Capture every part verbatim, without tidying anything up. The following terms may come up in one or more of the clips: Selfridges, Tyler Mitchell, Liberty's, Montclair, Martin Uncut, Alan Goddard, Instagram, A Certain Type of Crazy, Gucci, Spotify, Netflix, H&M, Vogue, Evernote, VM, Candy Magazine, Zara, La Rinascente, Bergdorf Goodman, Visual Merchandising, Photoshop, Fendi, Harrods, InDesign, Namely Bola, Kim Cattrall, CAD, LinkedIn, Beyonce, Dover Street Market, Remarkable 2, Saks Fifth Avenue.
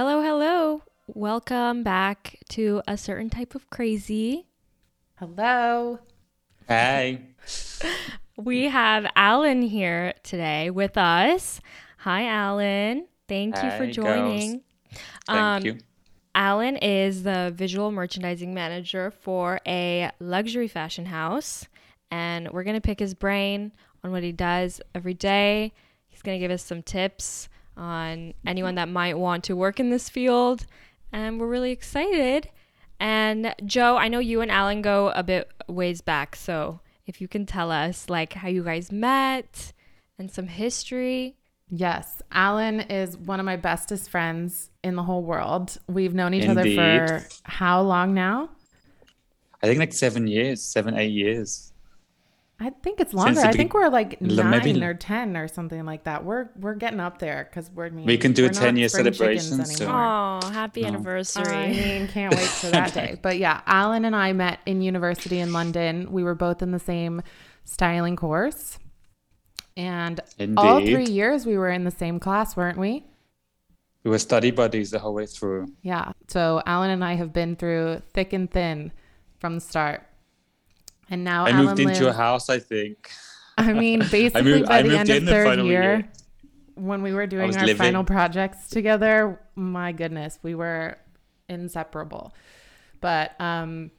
Hello, hello. Welcome back to A Certain Type of Crazy. Hello. Hey. We have Alan here today with us. Hi, Alan. Thank Hi, you for joining. Girls. Thank um, you. Alan is the visual merchandising manager for a luxury fashion house, and we're going to pick his brain on what he does every day. He's going to give us some tips on anyone that might want to work in this field, and we're really excited. And Joe, I know you and Alan go a bit ways back, so if you can tell us like how you guys met and some history. Yes, Alan is one of my bestest friends in the whole world. We've known each Indeed. other for how long now? I think like seven years, seven, eight years. I think it's longer. I think we're like nine maybe, or ten or something like that. We're we're getting up there because we're. I mean, we can do a ten-year celebration. So. Oh, happy no. anniversary! I mean, can't wait for that day. But yeah, Alan and I met in university in London. We were both in the same styling course, and Indeed. all three years we were in the same class, weren't we? We were study buddies the whole way through. Yeah. So Alan and I have been through thick and thin from the start. And now I Alan moved into lives, a house, I think. I mean, basically I moved, by I the end of the third year, year, when we were doing our living. final projects together, my goodness, we were inseparable. But um,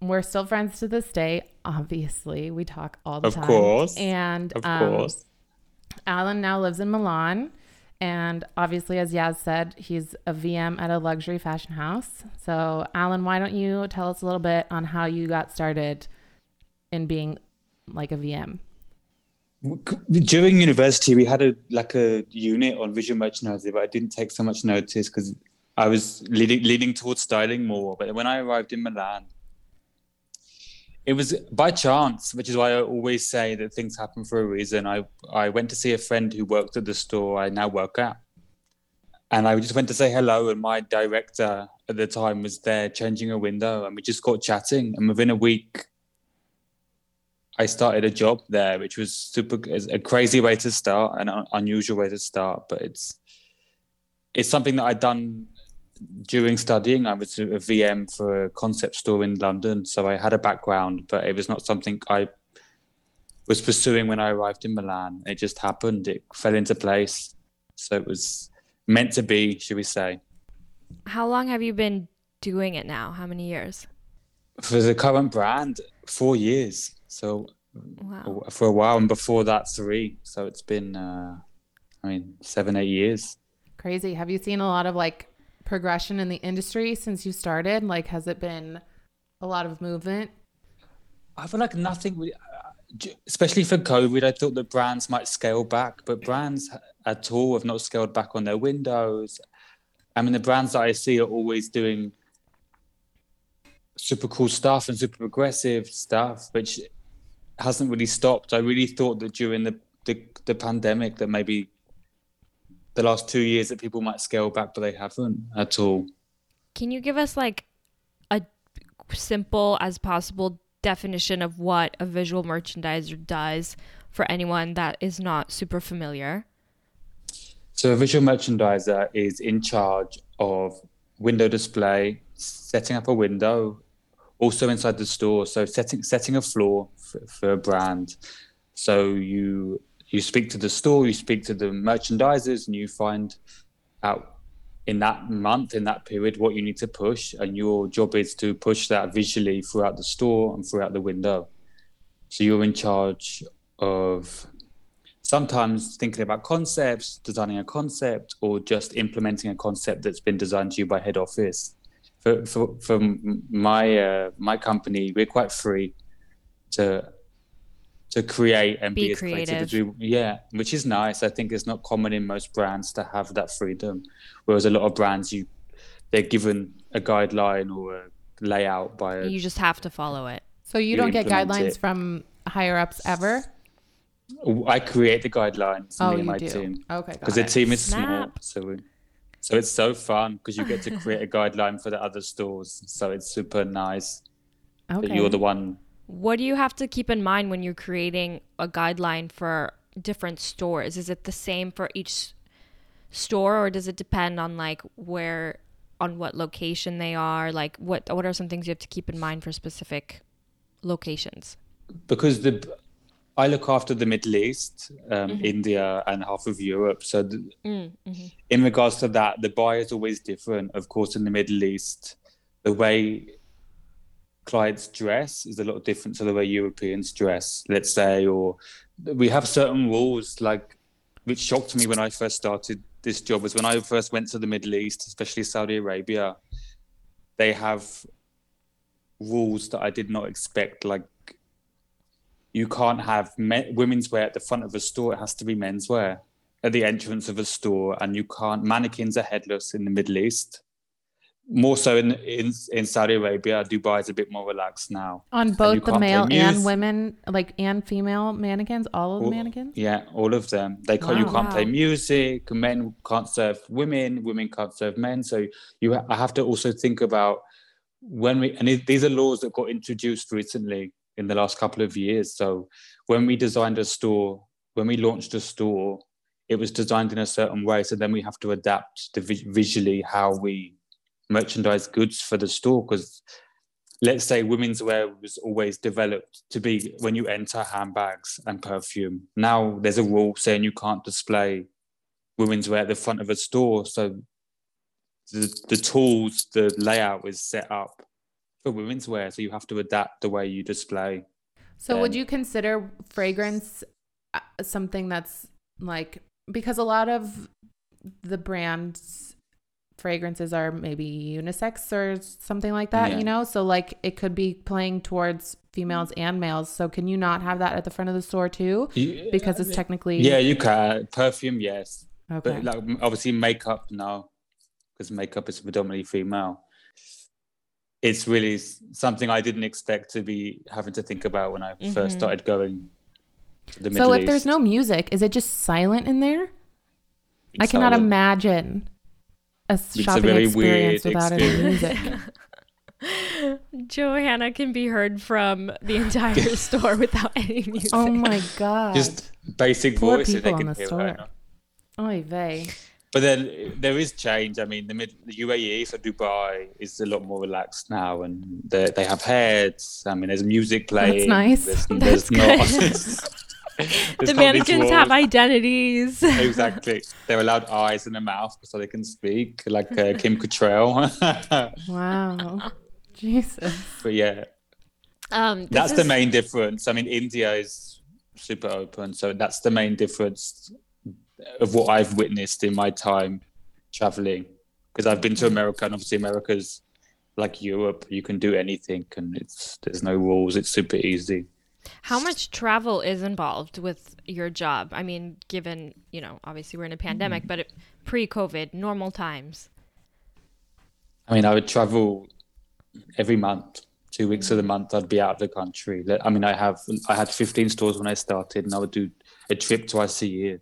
we're still friends to this day. Obviously, we talk all the of time. Of course. And of um, course. Alan now lives in Milan. And obviously, as Yaz said, he's a V M at a luxury fashion house. So Alan, why don't you tell us a little bit on how you got started in being like a V M? During university, we had a like a unit on visual merchandising, but I didn't take so much notice because I was leading, leaning towards styling more. But when I arrived in Milan, it was by chance, which is why I always say that things happen for a reason. I, I went to see a friend who worked at the store I now work at. And I just went to say hello, and my director at the time was there changing a window, and we just got chatting. And within a week, I started a job there, which was super a crazy way to start, an unusual way to start, but it's it's something that I'd done during studying. I was a V M for a concept store in London, so I had a background, but it was not something I was pursuing when I arrived in Milan. It just happened. It fell into place, so it was meant to be, should we say. How long have you been doing it now? How many years? For the current brand, four years. So wow. for a while, and before that, three. So it's been, uh, I mean, seven, eight years. Crazy. Have you seen a lot of like progression in the industry since you started? Like, has it been a lot of movement? I feel like nothing, especially for COVID, I thought that brands might scale back, but brands at all have not scaled back on their windows. I mean, the brands that I see are always doing super cool stuff and super progressive stuff, which hasn't really stopped. I really thought that during the, the the pandemic that maybe the last two years that people might scale back, but they haven't at all. Can you give us like a simple as possible definition of what a visual merchandiser does for anyone that is not super familiar? So a visual merchandiser is in charge of window display, setting up a window, also inside the store. So setting setting a floor for, for a brand. So you you speak to the store, you speak to the merchandisers, and you find out in that month, in that period, what you need to push. And your job is to push that visually throughout the store and throughout the window. So you're in charge of sometimes thinking about concepts, designing a concept, or just implementing a concept that's been designed to you by head office. For, for, for my uh, my company, we're quite free to to create and be, be as creative. creative as we, yeah, which is nice. I think it's not common in most brands to have that freedom, whereas a lot of brands, you they're given a guideline or a layout by. A, you just have to follow it. So you, you don't get guidelines it. from higher ups ever. I create the guidelines. Oh, me and my do. team. Okay, because the team is Snap. small, so. We, So it's so fun because you get to create a guideline for the other stores. So it's super nice. Okay. But you're the one. What do you have to keep in mind when you're creating a guideline for different stores? Is it the same for each store, or does it depend on like where, on what location they are? Like what what are some things you have to keep in mind for specific locations? Because the I look after the Middle East, um, mm-hmm. India, and half of Europe. So the, mm-hmm. in regards to that, the buyer is always different. Of course, in the Middle East, the way clients dress is a lot different to the way Europeans dress, let's say, or we have certain rules, like, which shocked me when I first started this job, was when I first went to the Middle East, especially Saudi Arabia, they have rules that I did not expect, like, you can't have men, women's wear at the front of a store. It has to be men's wear at the entrance of a store. And you can't, mannequins are headless in the Middle East. More so in in, in Saudi Arabia. Dubai is a bit more relaxed now. On both the male and women, like, and female mannequins, all of the mannequins? Yeah, all of them. They can't, wow, you can't wow. play music. Men can't serve women. Women can't serve men. So you ha- I have to also think about when we, and it, these are laws that got introduced recently in the last couple of years. So when we designed a store, when we launched a store, it was designed in a certain way. So then we have to adapt to vi- visually how we merchandise goods for the store. Because let's say women's wear was always developed to be when you enter handbags and perfume. Now there's a rule saying you can't display women's wear at the front of a store. So the, the tools, the layout is set up for women's wear, so you have to adapt the way you display. So um, would you consider fragrance something that's like, because a lot of the brands' fragrances are maybe unisex or something like that, yeah. you know? So like it could be playing towards females and males. So can you not have that at the front of the store too? You, because it's technically... Yeah, you can. Perfume, yes. Okay. But like, obviously makeup, no. Because makeup is predominantly female. It's really something I didn't expect to be having to think about when I mm-hmm. first started going to the Middle East. So if there's no music, is it just silent in there? It's I cannot silent. imagine a shopping a experience without experience. any music. Johanna can be heard from the entire store without any music. Oh my God. Just basic Poor voice. Poor people in the store. Oy vey. But then there is change. I mean, the, mid, the U A E, so Dubai, is a lot more relaxed now, and they they have heads. I mean, there's music playing. That's nice. There's, That's there's not. there's the mannequins have identities. Exactly. They're allowed eyes and a mouth so they can speak, like uh, Kim Cattrall. Wow. Jesus. But yeah, um, that's is... the main difference. I mean, India is super open, so that's the main difference of what I've witnessed in my time traveling, because I've been to America, and obviously America's like Europe, you can do anything and it's there's no rules, it's super easy. How much travel is involved with your job? I mean, given, you know, obviously we're in a pandemic, mm. but it, pre-COVID, normal times. I mean, I would travel every month, two weeks mm. of the month, I'd be out of the country. I mean, I have, I had fifteen stores when I started, and I would do a trip twice a year.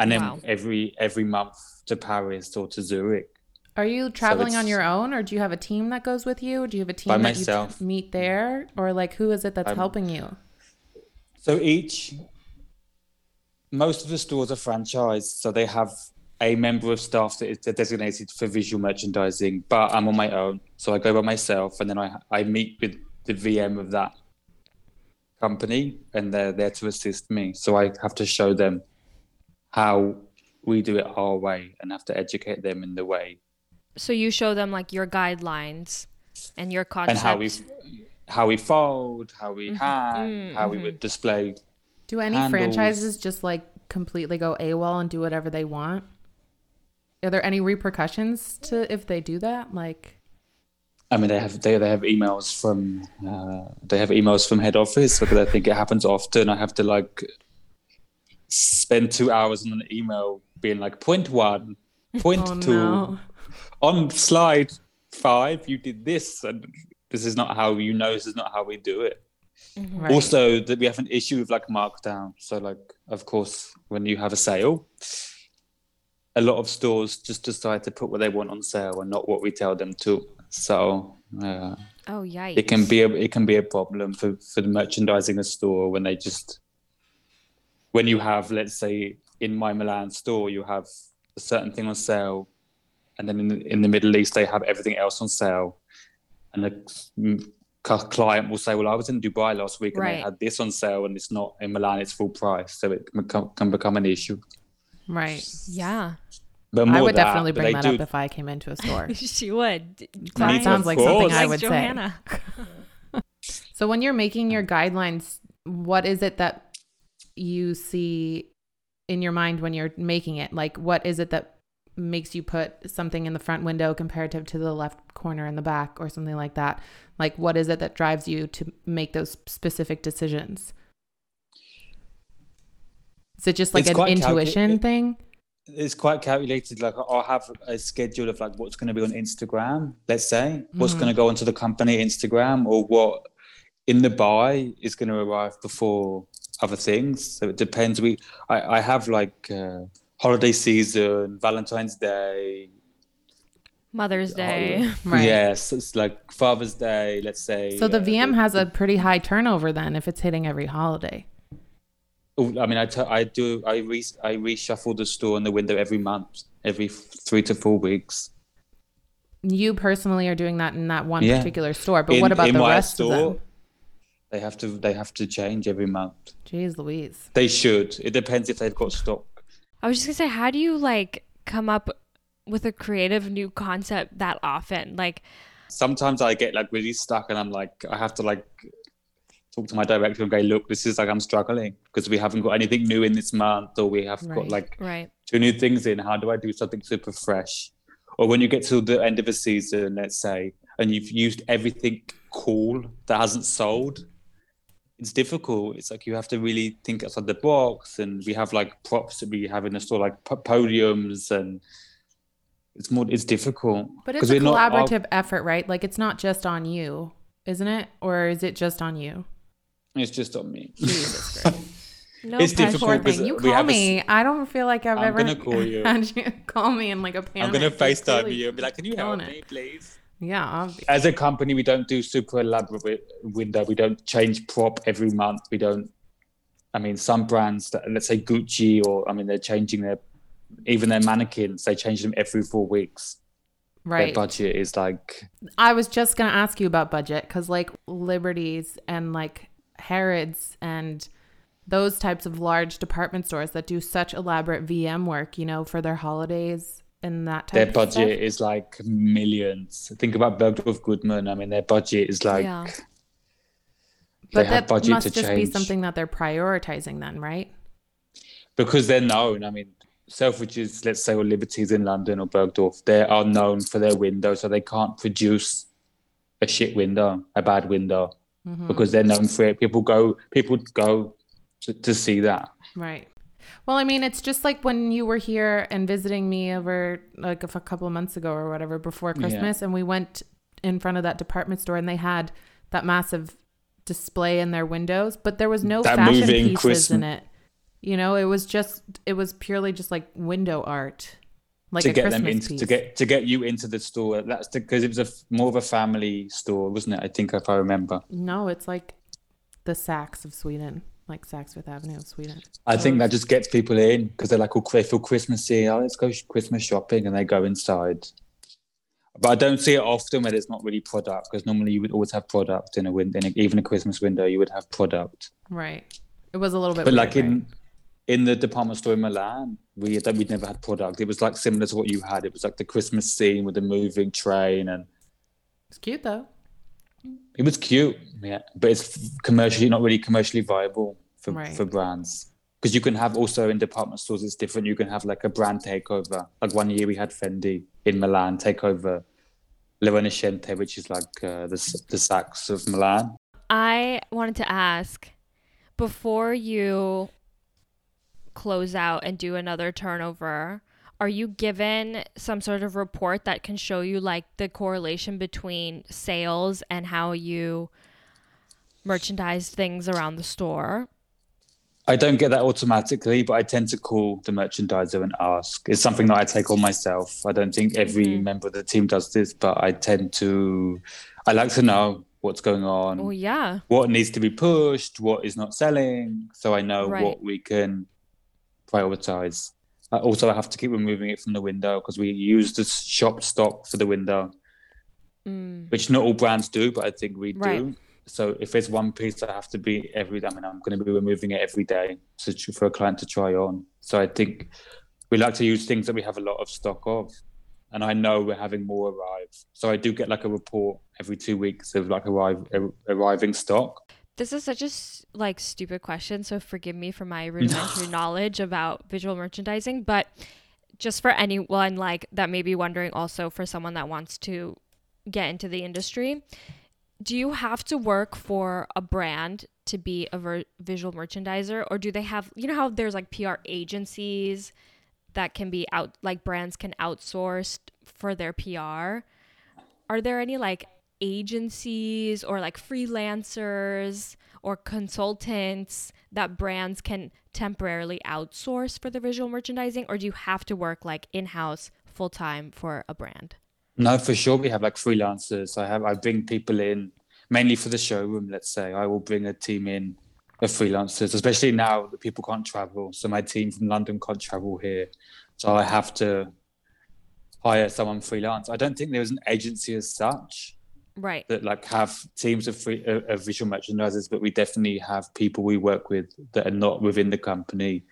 And then wow. every every month to Paris or to Zurich. Are you traveling so on your own, or do you have a team that goes with you? Do you have a team by that myself. You t- meet there? Or like, who is it that's I'm, helping you? So each, most of the stores are franchised. So they have a member of staff that is designated for visual merchandising, but I'm on my own. So I go by myself, and then I I meet with the V M of that company, and they're there to assist me. So I have to show them how we do it our way and have to educate them in the way. So you show them like your guidelines and your concepts. And how we how we fold, how we mm-hmm. hang, mm-hmm. how we would display. Do any handles. Franchises just like completely go AWOL and do whatever they want? Are there any repercussions to if they do that? Like, I mean, they have they, they have emails from uh, they have emails from head office, because I think it happens often. I have to like spend two hours on an email being like point one, point oh, two, no. on slide five, you did this, and this is not how you know, this is not how we do it. Right. Also, that we have an issue with like markdown. So, like, of course, when you have a sale, a lot of stores just decide to put what they want on sale and not what we tell them to. So, uh, oh yikes. it can be a, it can be a problem for for the merchandising a store when they just. When you have, let's say, in my Milan store, you have a certain thing on sale, and then in the, in the Middle East they have everything else on sale, and the client will say, well, I was in Dubai last week and right. they had this on sale and it's not in Milan, it's full price, so it can, can become an issue. Right. Yeah. But more I would that, definitely bring that do... up if I came into a store. She would. That sounds like course. something I would like Johanna. say. So when you're making your guidelines, what is it that you see in your mind when you're making it? Like, what is it that makes you put something in the front window comparative to the left corner in the back or something like that? Like, what is it that drives you to make those specific decisions? Is it just like it's an intuition calcul- thing? It's quite calculated. Like, I'll have a schedule of like what's going to be on Instagram, let's say, what's mm-hmm. going to go onto the company Instagram, or what in the buy is going to arrive before other things. So it depends. We, I, I have like uh, holiday season, Valentine's Day, Mother's Day, holiday. Right? Yes, it's like Father's Day, let's say. So the uh, V M has a pretty high turnover then if it's hitting every holiday. I mean, I, t- I do, I re- I reshuffle the store in the window every month, every f- three to four weeks. You personally are doing that in that one yeah. particular store, but in, what about the rest store, of them? They have to, they have to change every month. Jeez Louise. They should. It depends if they've got stock. I was just gonna say, how do you like come up with a creative new concept that often? Like, sometimes I get like really stuck and I'm like, I have to like, to my director and go, look, this is like, I'm struggling because we haven't got anything new in this month, or we have right, got like right. two new things in. How do I do something super fresh? Or when you get to the end of a season, let's say, and you've used everything cool that hasn't sold, it's difficult. It's like you have to really think outside the box, and we have like props that we have in the store, like podiums, and it's more, it's difficult. But it's a collaborative not, our, effort, right? Like, it's not just on you, isn't it? Or is it just on you? It's just on me. Jesus Christ. No, it's difficult. Thing. You call me. A, I don't feel like I've I'm ever. I'm gonna call you. you. Call me in like a panic. I'm gonna FaceTime you and be like, "Can you help it. me, please?" Yeah. Obviously. As a company, we don't do super elaborate window. We don't change prop every month. We don't. I mean, some brands, let's say Gucci, or I mean, they're changing their, even their mannequins. They change them every four weeks. Right. Their budget is like. I was just gonna ask you about budget, because like Liberty's and like Harrods and those types of large department stores that do such elaborate V M work, you know, for their holidays and that type their of budget stuff. Is like millions. Think about Bergdorf Goodman. I mean, their budget is like yeah. But that have budget must to just change. Be something that they're prioritizing then, right? Because they're known. I mean, Selfridges, let's say, or Liberty's in London, or Bergdorf, they are known for their window, so they can't produce a shit window, a bad window. Mm-hmm. Because they're known for it. People go, people go to, to see that. Right. Well, I mean, it's just like when you were here and visiting me over like a, a couple of months ago or whatever before Christmas, yeah. and we went in front of that department store and they had that massive display in their windows, but there was no that fashion pieces Christmas. in it. You know, it was just, it was purely just like window art, like to a get Christmas them into, piece. To get to get you into the store. That's because it was a, more of a family store, wasn't it? I think if I remember. No, it's like the Saks of Sweden, like Saks Fifth Avenue of Sweden. I so think that just gets people in because they're like, oh, they feel Christmassy. Oh, let's go Christmas shopping, and they go inside. But I don't see it often when it's not really product, because normally you would always have product in a window, in a, even a Christmas window. You would have product. Right. It was a little bit. But weird, like in. Right? In the department store in Milan, we we'd never had product. It was like similar to what you had. It was like the Christmas scene with the moving train, and it's cute though. It was cute, yeah, but it's commercially not really commercially viable for right. for brands, because you can have also in department stores it's different. You can have like a brand takeover. Like one year we had Fendi in Milan take over La Rinascente, which is like uh, the the Saks of Milan. I wanted to ask before you. Close out and do another turnover, are you given some sort of report that can show you like the correlation between sales and how you merchandise things around the store? I don't get that automatically, but I tend to call the merchandiser and ask. It's something that I take on myself. I don't think every mm-hmm. member of the team does this, but I tend to, I like to know what's going on. Oh yeah. What needs to be pushed, what is not selling, so I know right. what we can prioritize. I also have to keep removing it from the window because we use the shop stock for the window, mm. which not all brands do, but I think we right. do. So if it's one piece, I have to be every. I mean, I'm going to be removing it every day to, for a client to try on. So I think we like to use things that we have a lot of stock of, and I know we're having more arrive. So I do get like a report every two weeks of like arrive ar- arriving stock. This is such a like stupid question, so forgive me for my rudimentary knowledge about visual merchandising. But just for anyone like that may be wondering, also for someone that wants to get into the industry. Do you have to work for a brand to be a ver- visual merchandiser, or do they have, you know how there's like P R agencies that can be out, like brands can outsource for their P R? Are there any like agencies or like freelancers or consultants that brands can temporarily outsource for the visual merchandising, or do you have to work like in-house full-time for a brand? No, for sure. We have like freelancers. I have, I bring people in mainly for the showroom. Let's say I will bring a team in of freelancers, especially now that people can't travel. So my team from London can't travel here. So I have to hire someone freelance. I don't think there is an agency as such. Right. That like have teams of free, of visual merchandisers, but we definitely have people we work with that are not within the company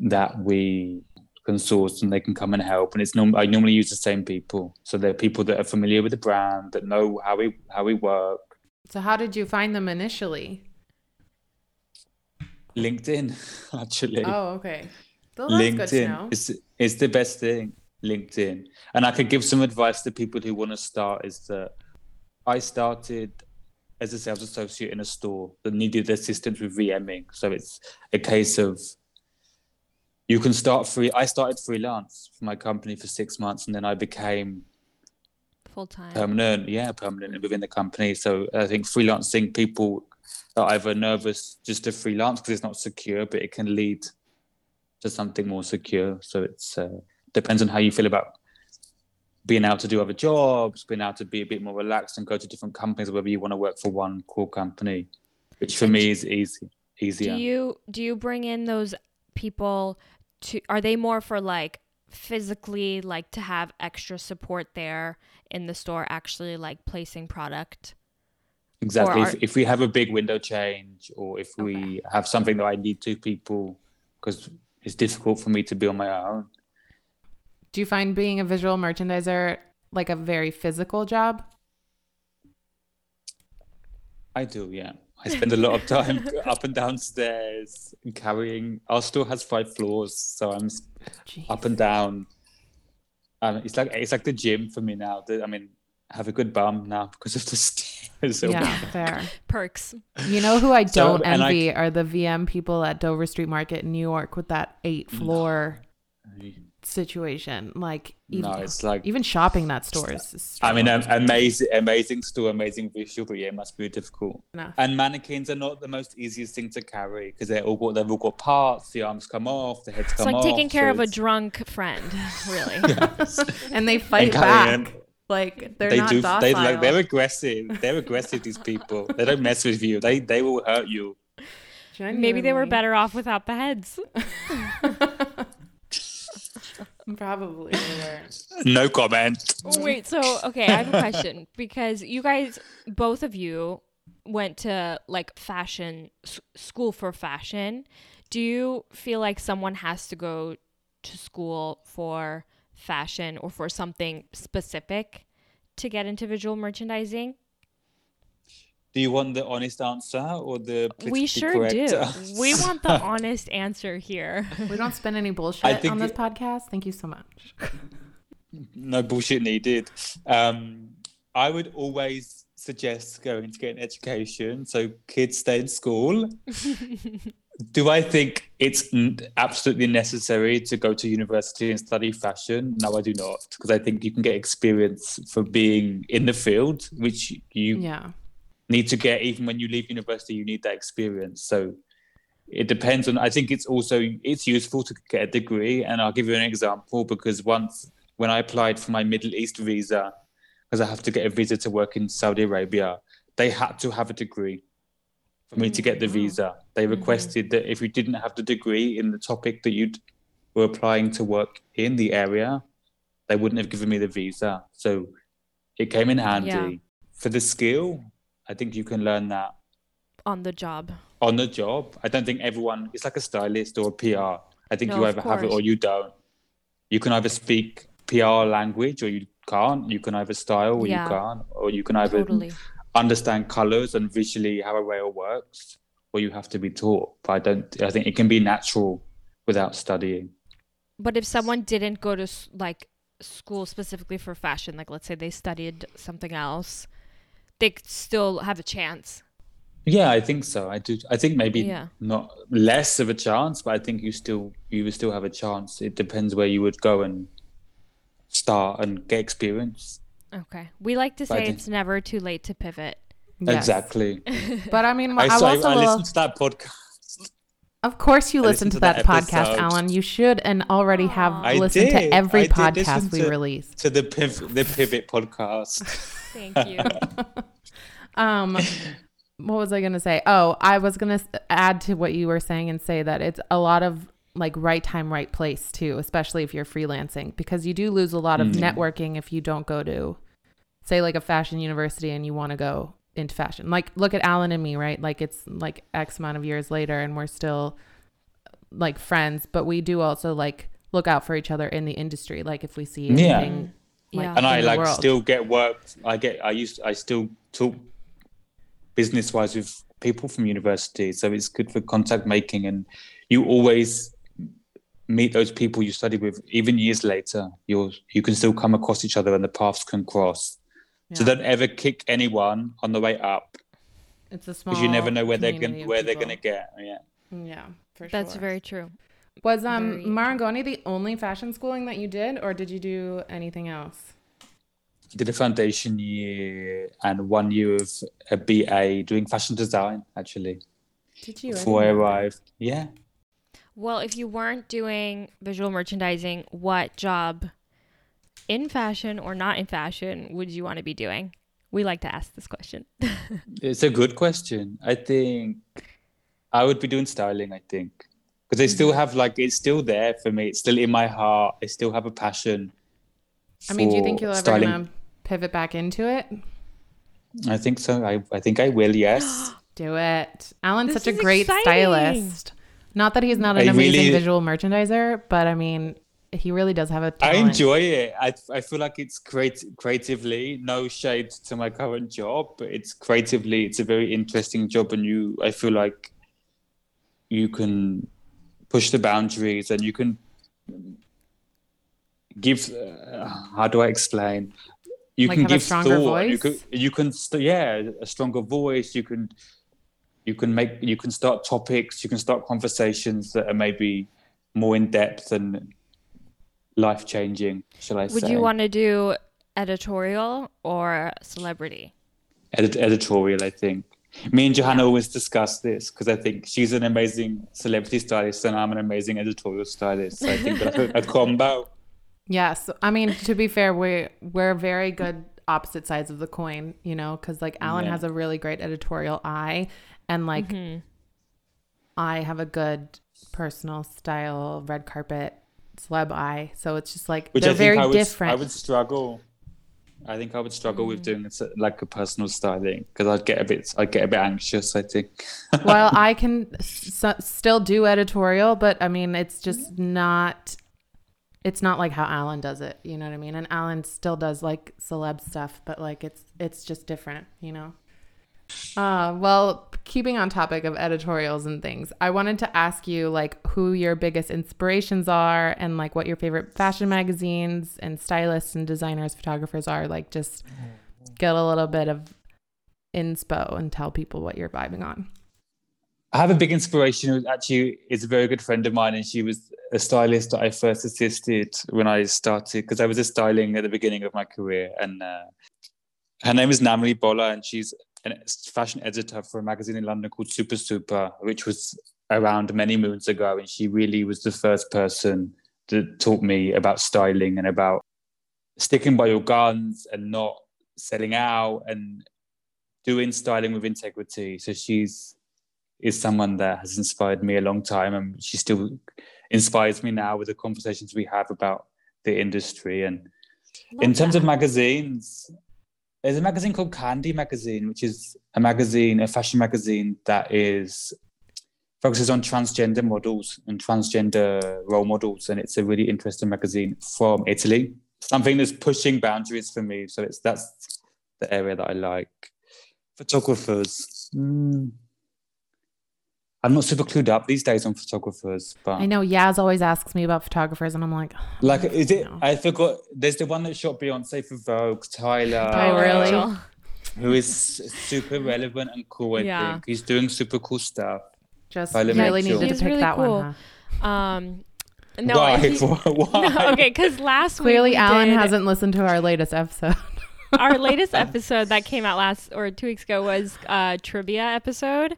that we can source, and they can come and help, and it's norm- I normally use the same people, so they're people that are familiar with the brand, that know how we how we work. So how did you find them initially? LinkedIn, actually. Oh, okay. Well, that's LinkedIn. Good to know. It's it's the best thing, LinkedIn. And I could give some advice to people who want to start is that I started as a sales associate in a store that needed assistance with VMing, so it's a case of you can start free. I started freelance for my company for six months, and then I became full time, permanent. Yeah, permanent within the company. So I think freelancing, people are either nervous just to freelance because it's not secure, but it can lead to something more secure. So it's uh, depends on how you feel about being able to do other jobs, being able to be a bit more relaxed and go to different companies, whether you want to work for one core company, which for me is easy, easier. Do you do you bring in those people? To, are they more for like physically like to have extra support there in the store actually like placing product? Exactly. Are... If, if we have a big window change or if we okay. have something that I need two people because it's difficult for me to be on my own. Do you find being a visual merchandiser like a very physical job? I do, yeah. I spend a lot of time up and downstairs and carrying. Our store has five floors, so I'm Jeez. Up and down. Um, it's like it's like the gym for me now. I mean, I have a good bum now because of the stairs. Yeah, fair. Perks. You know who I don't so, envy I, are the V M people at Dover Street Market in New York with that eight floor no. situation. Like even, no, it's like even shopping that store is. is I mean, um, amazing, amazing store, amazing visual, but yeah, it must be difficult. No. And mannequins are not the most easiest thing to carry because they're all got they've all got parts. The arms come off, the heads it's come like off. It's like taking care so of it's... a drunk friend, really. Yes. And they fight and back. Them. Like they're they not do, docile. They, like, they're aggressive. They're aggressive. These people. They don't mess with you. They they will hurt you. Genuinely. Maybe they were better off without the heads. Probably. No comment. Wait, so okay, I have a question because you guys, both of you, went to like fashion s- school for fashion. Do you feel like someone has to go to school for fashion or for something specific to get into visual merchandising? Do you want the honest answer or the politically correct answer? We sure do. We want the honest answer here. We don't spend any bullshit on this it, podcast. Thank you so much. No bullshit needed. Um, I would always suggest going to get an education. So kids stay in school. Do I think it's absolutely necessary to go to university and study fashion? No, I do not. Because I think you can get experience for being in the field, which you... yeah. need to get, even when you leave university, you need that experience. So it depends on, I think it's also, it's useful to get a degree. And I'll give you an example because once, when I applied for my Middle East visa, because I have to get a visa to work in Saudi Arabia, they had to have a degree for me mm-hmm. to get the visa. They requested mm-hmm. that if you didn't have the degree in the topic that you'd were applying to work in the area, they wouldn't have given me the visa. So it came in handy. Yeah. For the skill, I think you can learn that. On the job. On the job. I don't think everyone, it's like a stylist or a P R. I think no, you either have it or you don't. You can either speak P R language or you can't. You can either style or yeah. you can't. Or you can either totally. understand colors and visually how a rail works, or you have to be taught. But I don't, I think it can be natural without studying. But if someone didn't go to like school specifically for fashion, like let's say they studied something else, they could still have a chance. Yeah, I think so. I do. I think maybe yeah. not less of a chance, but I think you still you would still have a chance. It depends where you would go and start and get experience. Okay. We like to but say think... it's never too late to pivot. Yes. Exactly. But I mean, I, I, sorry, was a I little... listened to that podcast. Of course you listened, listened to that, that podcast, Alan. You should and already have Aww. listened to every I podcast we to, release. To the Pivot, the Pivot podcast. Thank you. um. What was I going to say? Oh, I was going to add to what you were saying and say that it's a lot of like right time, right place too, especially if you're freelancing, because you do lose a lot of mm. networking if you don't go to say like a fashion university and you want to go into fashion. Like look at Alan and me, right? Like it's like X amount of years later and we're still like friends, but we do also like look out for each other in the industry. Like if we see anything yeah. like, yeah. and I like world. still get work. I get, I used, I still talk business-wise with people from university, so it's good for contact making, and you always meet those people you study with even years later. You're you can still come across each other and the paths can cross. Yeah. So don't ever kick anyone on the way up. It's a small because you never know where they're gonna where people. they're gonna get. Yeah, yeah, for sure. That's very true. Was um Marangoni the only fashion schooling that you did, or did you do anything else? I did a foundation year and one year of a B A doing fashion design, actually. Did you? Before I arrived. Yeah. Well, if you weren't doing visual merchandising, what job in fashion or not in fashion would you want to be doing? We like to ask this question. It's a good question. I think I would be doing styling, I think. Because they still have like, it's still there for me. It's still in my heart. I still have a passion. I mean, do you think you'll ever going to pivot back into it? I think so. I, I think I will, yes. Do it. Alan's this such a great exciting. stylist. Not that he's not an I amazing really, visual merchandiser, but I mean, he really does have a talent. I enjoy it. I I feel like it's creat- creatively, no shade to my current job, but it's creatively, it's a very interesting job. And you, I feel like you can push the boundaries and you can... give uh, how do I explain you like can give stronger thought. voice. you can you can st- yeah a stronger voice you can you can make you can start topics you can start conversations that are maybe more in depth and life-changing, shall I say. Would you want to do editorial or celebrity? Ed- editorial I think. Me and Johanna yeah. always discuss this because I think she's an amazing celebrity stylist and I'm an amazing editorial stylist, so I think that's a, a combo. Yes. I mean, to be fair, we're, we're very good opposite sides of the coin, you know, because like Alan yeah. has a really great editorial eye and like mm-hmm. I have a good personal style, red carpet, celeb eye. So it's just like Which they're I very I would, different. I would struggle. I think I would struggle mm-hmm. with doing like a personal styling because I'd get a bit I'd get a bit anxious, I think. Well, I can s- still do editorial, but I mean, it's just not... It's not like how Alan does it, you know what I mean? And Alan still does like celeb stuff, but like it's it's just different, you know? Uh, well, keeping on topic of editorials and things, I wanted to ask you like who your biggest inspirations are and like what your favorite fashion magazines and stylists and designers, photographers are. Like just get a little bit of inspo and tell people what you're vibing on. I have a big inspiration who actually is a very good friend of mine, and she was a stylist that I first assisted when I started because I was a styling at the beginning of my career, and uh, her name is Namely Bola, and she's a fashion editor for a magazine in London called Super Super, which was around many moons ago, and she really was the first person that taught me about styling and about sticking by your guns and not selling out and doing styling with integrity. So she's... is someone that has inspired me a long time, and she still inspires me now with the conversations we have about the industry. And in terms of magazines, there's a magazine called Candy Magazine, which is a magazine, a fashion magazine that is focuses on transgender models and transgender role models. And it's a really interesting magazine from Italy, something that's pushing boundaries for me. So it's that's the area that I like. Photographers. Mm. I'm not super clued up these days on photographers, but I know Yaz always asks me about photographers, and I'm like, oh, like, is it? Know. I forgot. There's the one that shot Beyonce for Vogue, Tyler. Oh, really? Who is super relevant and cool? I yeah. think he's doing super cool stuff. Just Tyler really Mitchell. Needed to pick really that cool. one. Huh? Um, no, why? I think, why? No, okay, because last clearly week Alan did... hasn't listened to our latest episode. Our latest episode that came out last or two weeks ago was a trivia episode.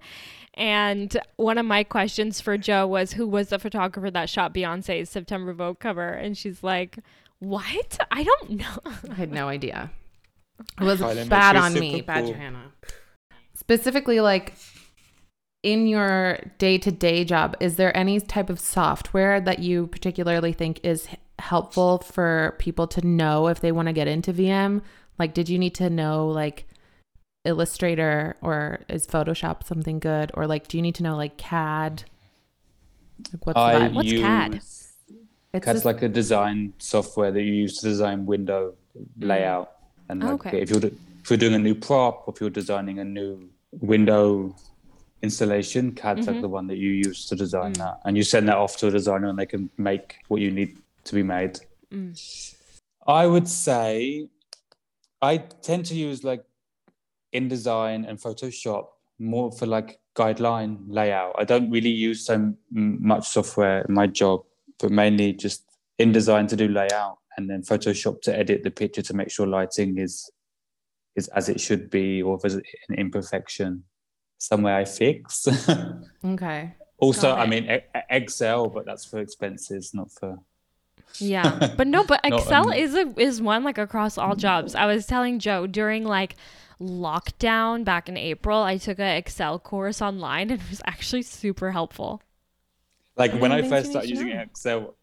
And one of my questions for Joe was, who was the photographer that shot Beyonce's September Vogue cover? And she's like, what? I don't know. I had no idea. It was Tyler bad on me, cool. Bad Johanna. Specifically, like, in your day-to-day job, is there any type of software that you particularly think is helpful for people to know if they want to get into V M? Like, did you need to know, like, Illustrator, or is Photoshop something good, or like do you need to know like C A D? Like, what's I that? What's use, C A D? It's C A D's a, like a design software that you use to design window layout, and like okay. if you're if you're doing a new prop or if you're designing a new window installation, C A D's mm-hmm. like the one that you use to design mm. that, and you send that off to a designer and they can make what you need to be made. Mm. I would say I tend to use like InDesign and Photoshop more for like guideline layout. I don't really use so much software in my job, but mainly just InDesign to do layout and then Photoshop to edit the picture to make sure lighting is is as it should be, or if there's an imperfection somewhere I fix. Okay. Also, I mean, e- Excel, but that's for expenses, not for... Yeah, but no, but Excel not, um, is a, is one like across all jobs. I was telling Joe during like lockdown back in April, I took an Excel course online and it was actually super helpful. Like when I first started using Excel,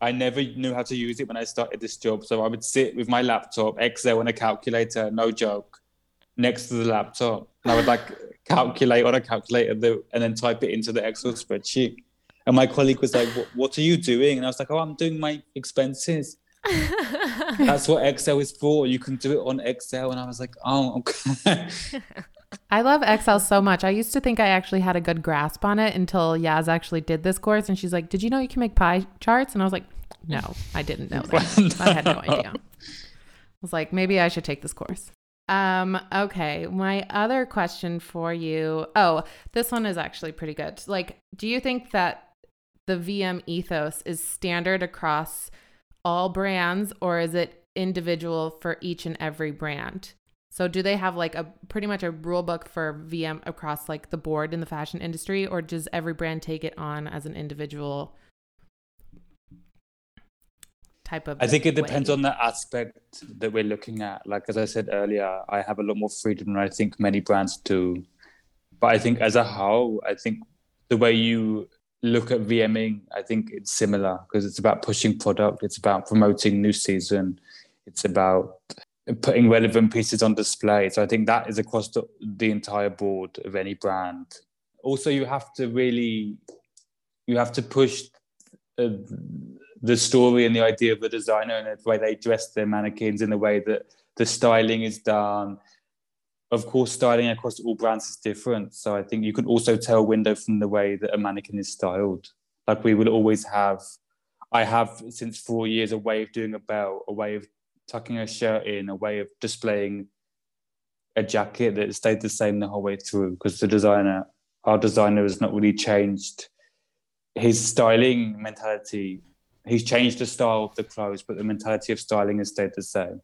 I never knew how to use it when I started this job. So I would sit with my laptop, Excel and a calculator, no joke, next to the laptop. And I would like calculate on a calculator the, and then type it into the Excel spreadsheet. And my colleague was like, what are you doing? And I was like, oh, I'm doing my expenses. That's what Excel is for. You can do it on Excel. And I was like, oh, okay. I love Excel so much. I used to think I actually had a good grasp on it until Yaz actually did this course. And she's like, did you know you can make pie charts? And I was like, no, I didn't know that. I had no idea. I was like, maybe I should take this course. Um, okay. My other question for you. Oh, this one is actually pretty good. Like, do you think that the V M ethos is standard across all brands, or is it individual for each and every brand? So do they have like a pretty much a rule book for V M across like the board in the fashion industry, or does every brand take it on as an individual type of I think it way? Depends on the aspect that we're looking at. Like, as I said earlier, I have a lot more freedom than I think many brands do. But I think as a whole, I think the way you look at VMing, I think it's similar because it's about pushing product. It's about promoting new season. It's about putting relevant pieces on display. So I think that is across the, the entire board of any brand. Also, you have to really, you have to push uh, the story and the idea of the designer and the way they dress their mannequins and the way that the styling is done. Of course, styling across all brands is different. So I think you can also tell window from the way that a mannequin is styled. Like we will always have, I have since four years, a way of doing a belt, a way of tucking a shirt in, a way of displaying a jacket that stayed the same the whole way through because the designer, our designer has not really changed his styling mentality. He's changed the style of the clothes, but the mentality of styling has stayed the same.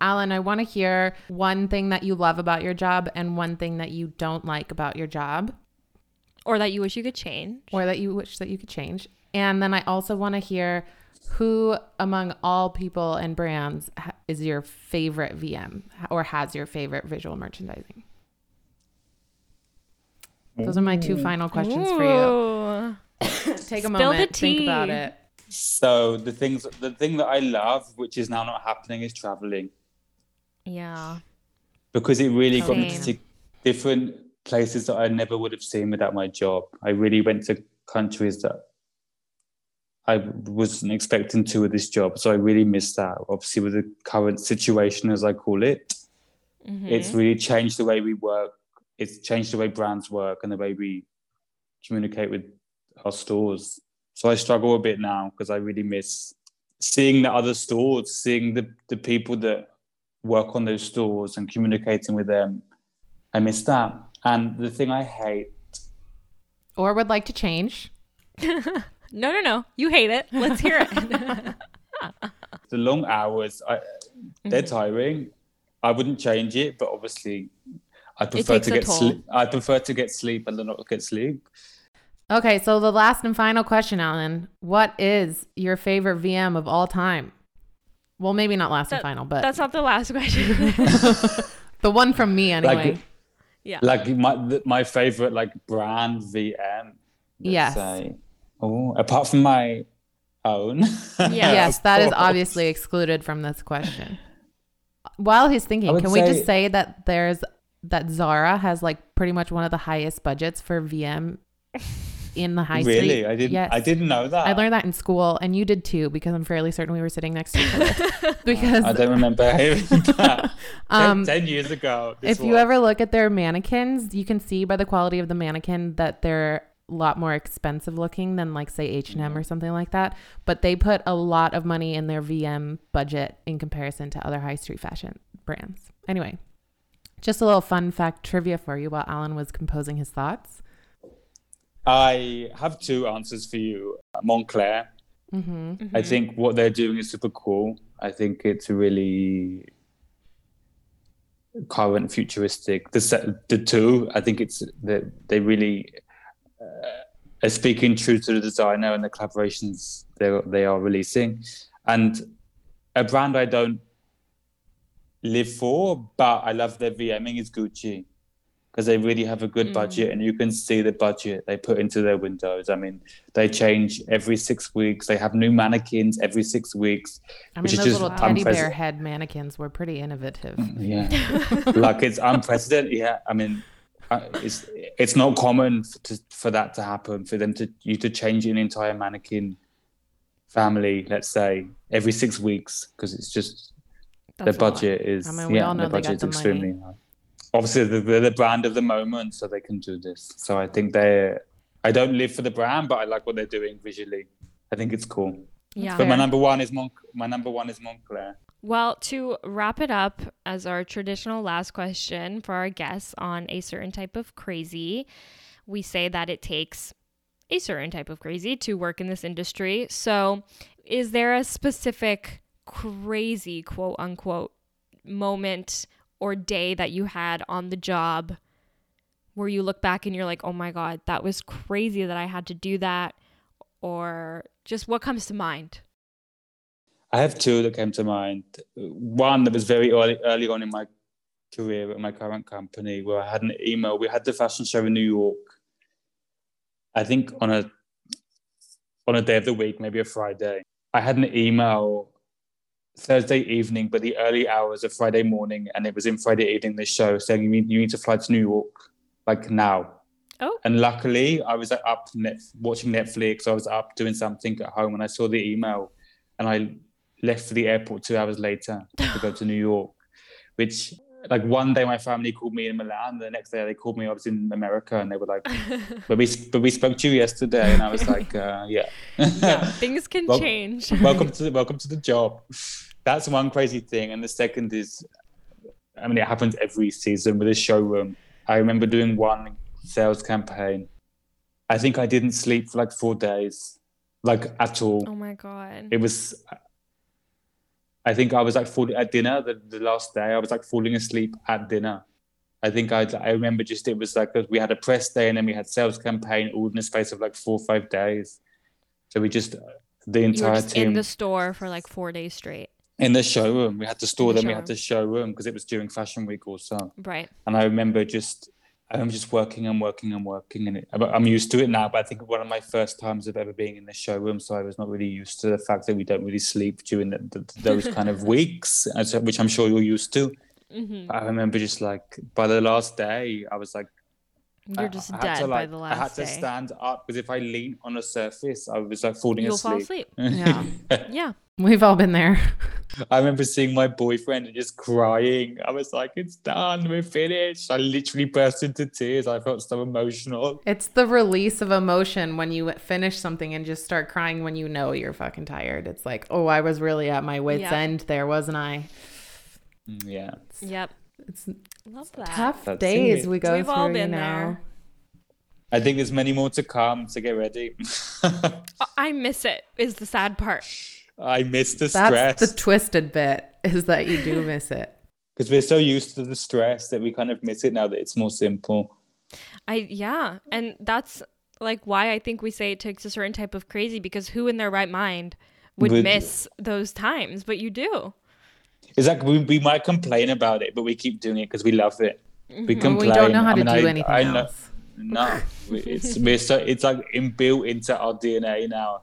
Alan, I want to hear one thing that you love about your job and one thing that you don't like about your job. Or that you wish you could change. Or that you wish that you could change. And then I also want to hear who among all people and brands is your favorite V M or has your favorite visual merchandising. Those are my two final questions Ooh. For you. Take a moment, think about it. So the things, the thing that I love, which is now not happening, is traveling. Yeah. Because it really got me to see different places that I never would have seen without my job. I really went to countries that I wasn't expecting to with this job. So I really missed that. Obviously, with the current situation, as I call it, mm-hmm. it's really changed the way we work. It's changed the way brands work and the way we communicate with our stores. So I struggle a bit now because I really miss seeing the other stores, seeing the, the people that work on those stores and communicating with them. I miss that. And the thing I hate... Or would like to change. no, no, no. You hate it. Let's hear it. The long hours, I, they're tiring. I wouldn't change it, but obviously... I prefer to get sleep. I prefer to get sleep and not get sleep. Okay, so the last and final question, Alan. What is your favorite V M of all time? Well, maybe not last that, and final, but that's not the last question. The one from me, anyway. Like, yeah. Like my my favorite like brand V M. Yes. Say. Oh, apart from my own. Yeah. Yes, that course. Is obviously excluded from this question. While he's thinking, can say, we just say that there's. that Zara has like pretty much one of the highest budgets for V M in the high really? Street. Really? I didn't yes. I didn't know that. I learned that in school and you did too, because I'm fairly certain we were sitting next to each other. Because I don't remember hearing that. um, ten, ten years ago. If was. You ever look at their mannequins, you can see by the quality of the mannequin that they're a lot more expensive looking than like say H and M mm-hmm. or something like that. But they put a lot of money in their V M budget in comparison to other high street fashion brands. Anyway. Just a little fun fact trivia for you while Alan was composing his thoughts. I have two answers for you. Montclair. Mm-hmm, mm-hmm. I think what they're doing is super cool. I think it's really current, futuristic. The set, the two, I think it's that they really uh, are speaking true to the designer and the collaborations they they are releasing. And a brand I don't live for, but I love their VMing is Gucci, because they really have a good mm. budget, and you can see the budget they put into their windows. I mean, they change every six weeks. They have new mannequins every six weeks. I mean, those little teddy bear head mannequins were pretty innovative. Yeah, like it's unprecedented. Yeah, I mean, it's it's not common for, to, for that to happen. For them to you to change an entire mannequin family, let's say, every six weeks, because it's just. That's their budget is, I mean, we yeah, all know their budget is the extremely money. High. Obviously, they're the brand of the moment, so they can do this. So I think they're, I don't live for the brand, but I like what they're doing visually. I think it's cool. Yeah. But my number one is Mon- my number one is Montclair. Well, to wrap it up as our traditional last question for our guests on A Certain Type of Crazy, we say that it takes a certain type of crazy to work in this industry. So is there a specific... crazy quote unquote moment or day that you had on the job where you look back and you're like, oh my God, that was crazy that I had to do that, or just what comes to mind? I have two that came to mind. One that was very early, early on in my career at my current company, where I had an email. We had the fashion show in New York, I think on a on a day of the week, maybe a Friday. I had an email Thursday evening, but the early hours of Friday morning, and it was in Friday evening this show saying you need, you need to fly to New York like now. Oh. And luckily I was up net, watching Netflix. I was up doing something at home and I saw the email, and I left for the airport two hours later to go to New York, which like one day my family called me in Milan, and the next day they called me, I was in America, and they were like, but we but we spoke to you yesterday. And I was like, uh, yeah. yeah. Things can well, change. Welcome to welcome to the job. That's one crazy thing. And the second is, I mean, it happens every season with a showroom. I remember doing one sales campaign. I think I didn't sleep for like four days, like at all. Oh my God. It was, I think I was like falling at dinner the, the last day. I was like falling asleep at dinner. I think I I remember just, it was like, we had a press day and then we had sales campaign all in the space of like four or five days. So we just, the entire just team. in the store for like four days straight. In the showroom. We had to store them. Sure. We had to showroom because it was during Fashion Week also. Right. And I remember just I'm just working and working and working, and it, I'm used to it now. But I think one of my first times of ever being in the showroom, so I was not really used to the fact that we don't really sleep during the, the, those kind of weeks, as, which I'm sure you're used to. Mm-hmm. I remember just like by the last day, I was like, "You're just I, I dead to, like, by the last day." I had to day. stand up because if I lean on a surface, I was like falling You'll asleep. You'll fall asleep. Yeah, yeah. We've all been there. I remember seeing my boyfriend and just crying. I was like, it's done. We're finished. I literally burst into tears. I felt so emotional. It's the release of emotion when you finish something and just start crying when you know you're fucking tired. It's like, oh, I was really at my wit's yep. end there, wasn't I? Yeah. It's, yep. It's Love that. tough That's days it. we go We've through, all been you know. There. I think there's many more to come, so get ready. I miss it is the sad part. I miss the stress. That's the twisted bit, is that you do miss it. Because we're so used to the stress that we kind of miss it now that it's more simple. I Yeah. And that's like why I think we say it takes a certain type of crazy, because who in their right mind would, would miss those times? But you do. It's like we, we might complain about it, but we keep doing it because we love it. Mm-hmm. We complain. We don't know how I to mean, do I, anything I, else. I know, no. it's, we're so, it's like inbuilt into our D N A now,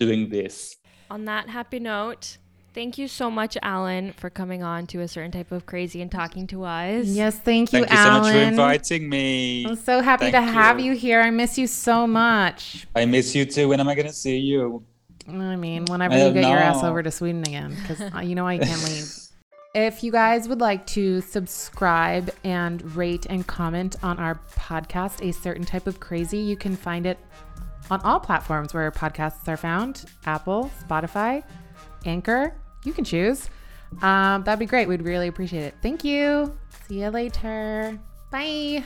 doing this. On that happy note, thank you so much, Alan, for coming on to A Certain Type of Crazy and talking to us. Yes, thank you, Alan. Thank you Alan. so much for inviting me. I'm so happy thank to you. have you here. I miss you so much. I miss you too. When am I going to see you? I mean, whenever I you get know. your ass over to Sweden again, because you know I can't leave. If you guys would like to subscribe and rate and comment on our podcast, A Certain Type of Crazy, you can find it on all platforms where podcasts are found, Apple, Spotify, Anchor, you can choose. Um, that'd be great. We'd really appreciate it. Thank you. See you later. Bye.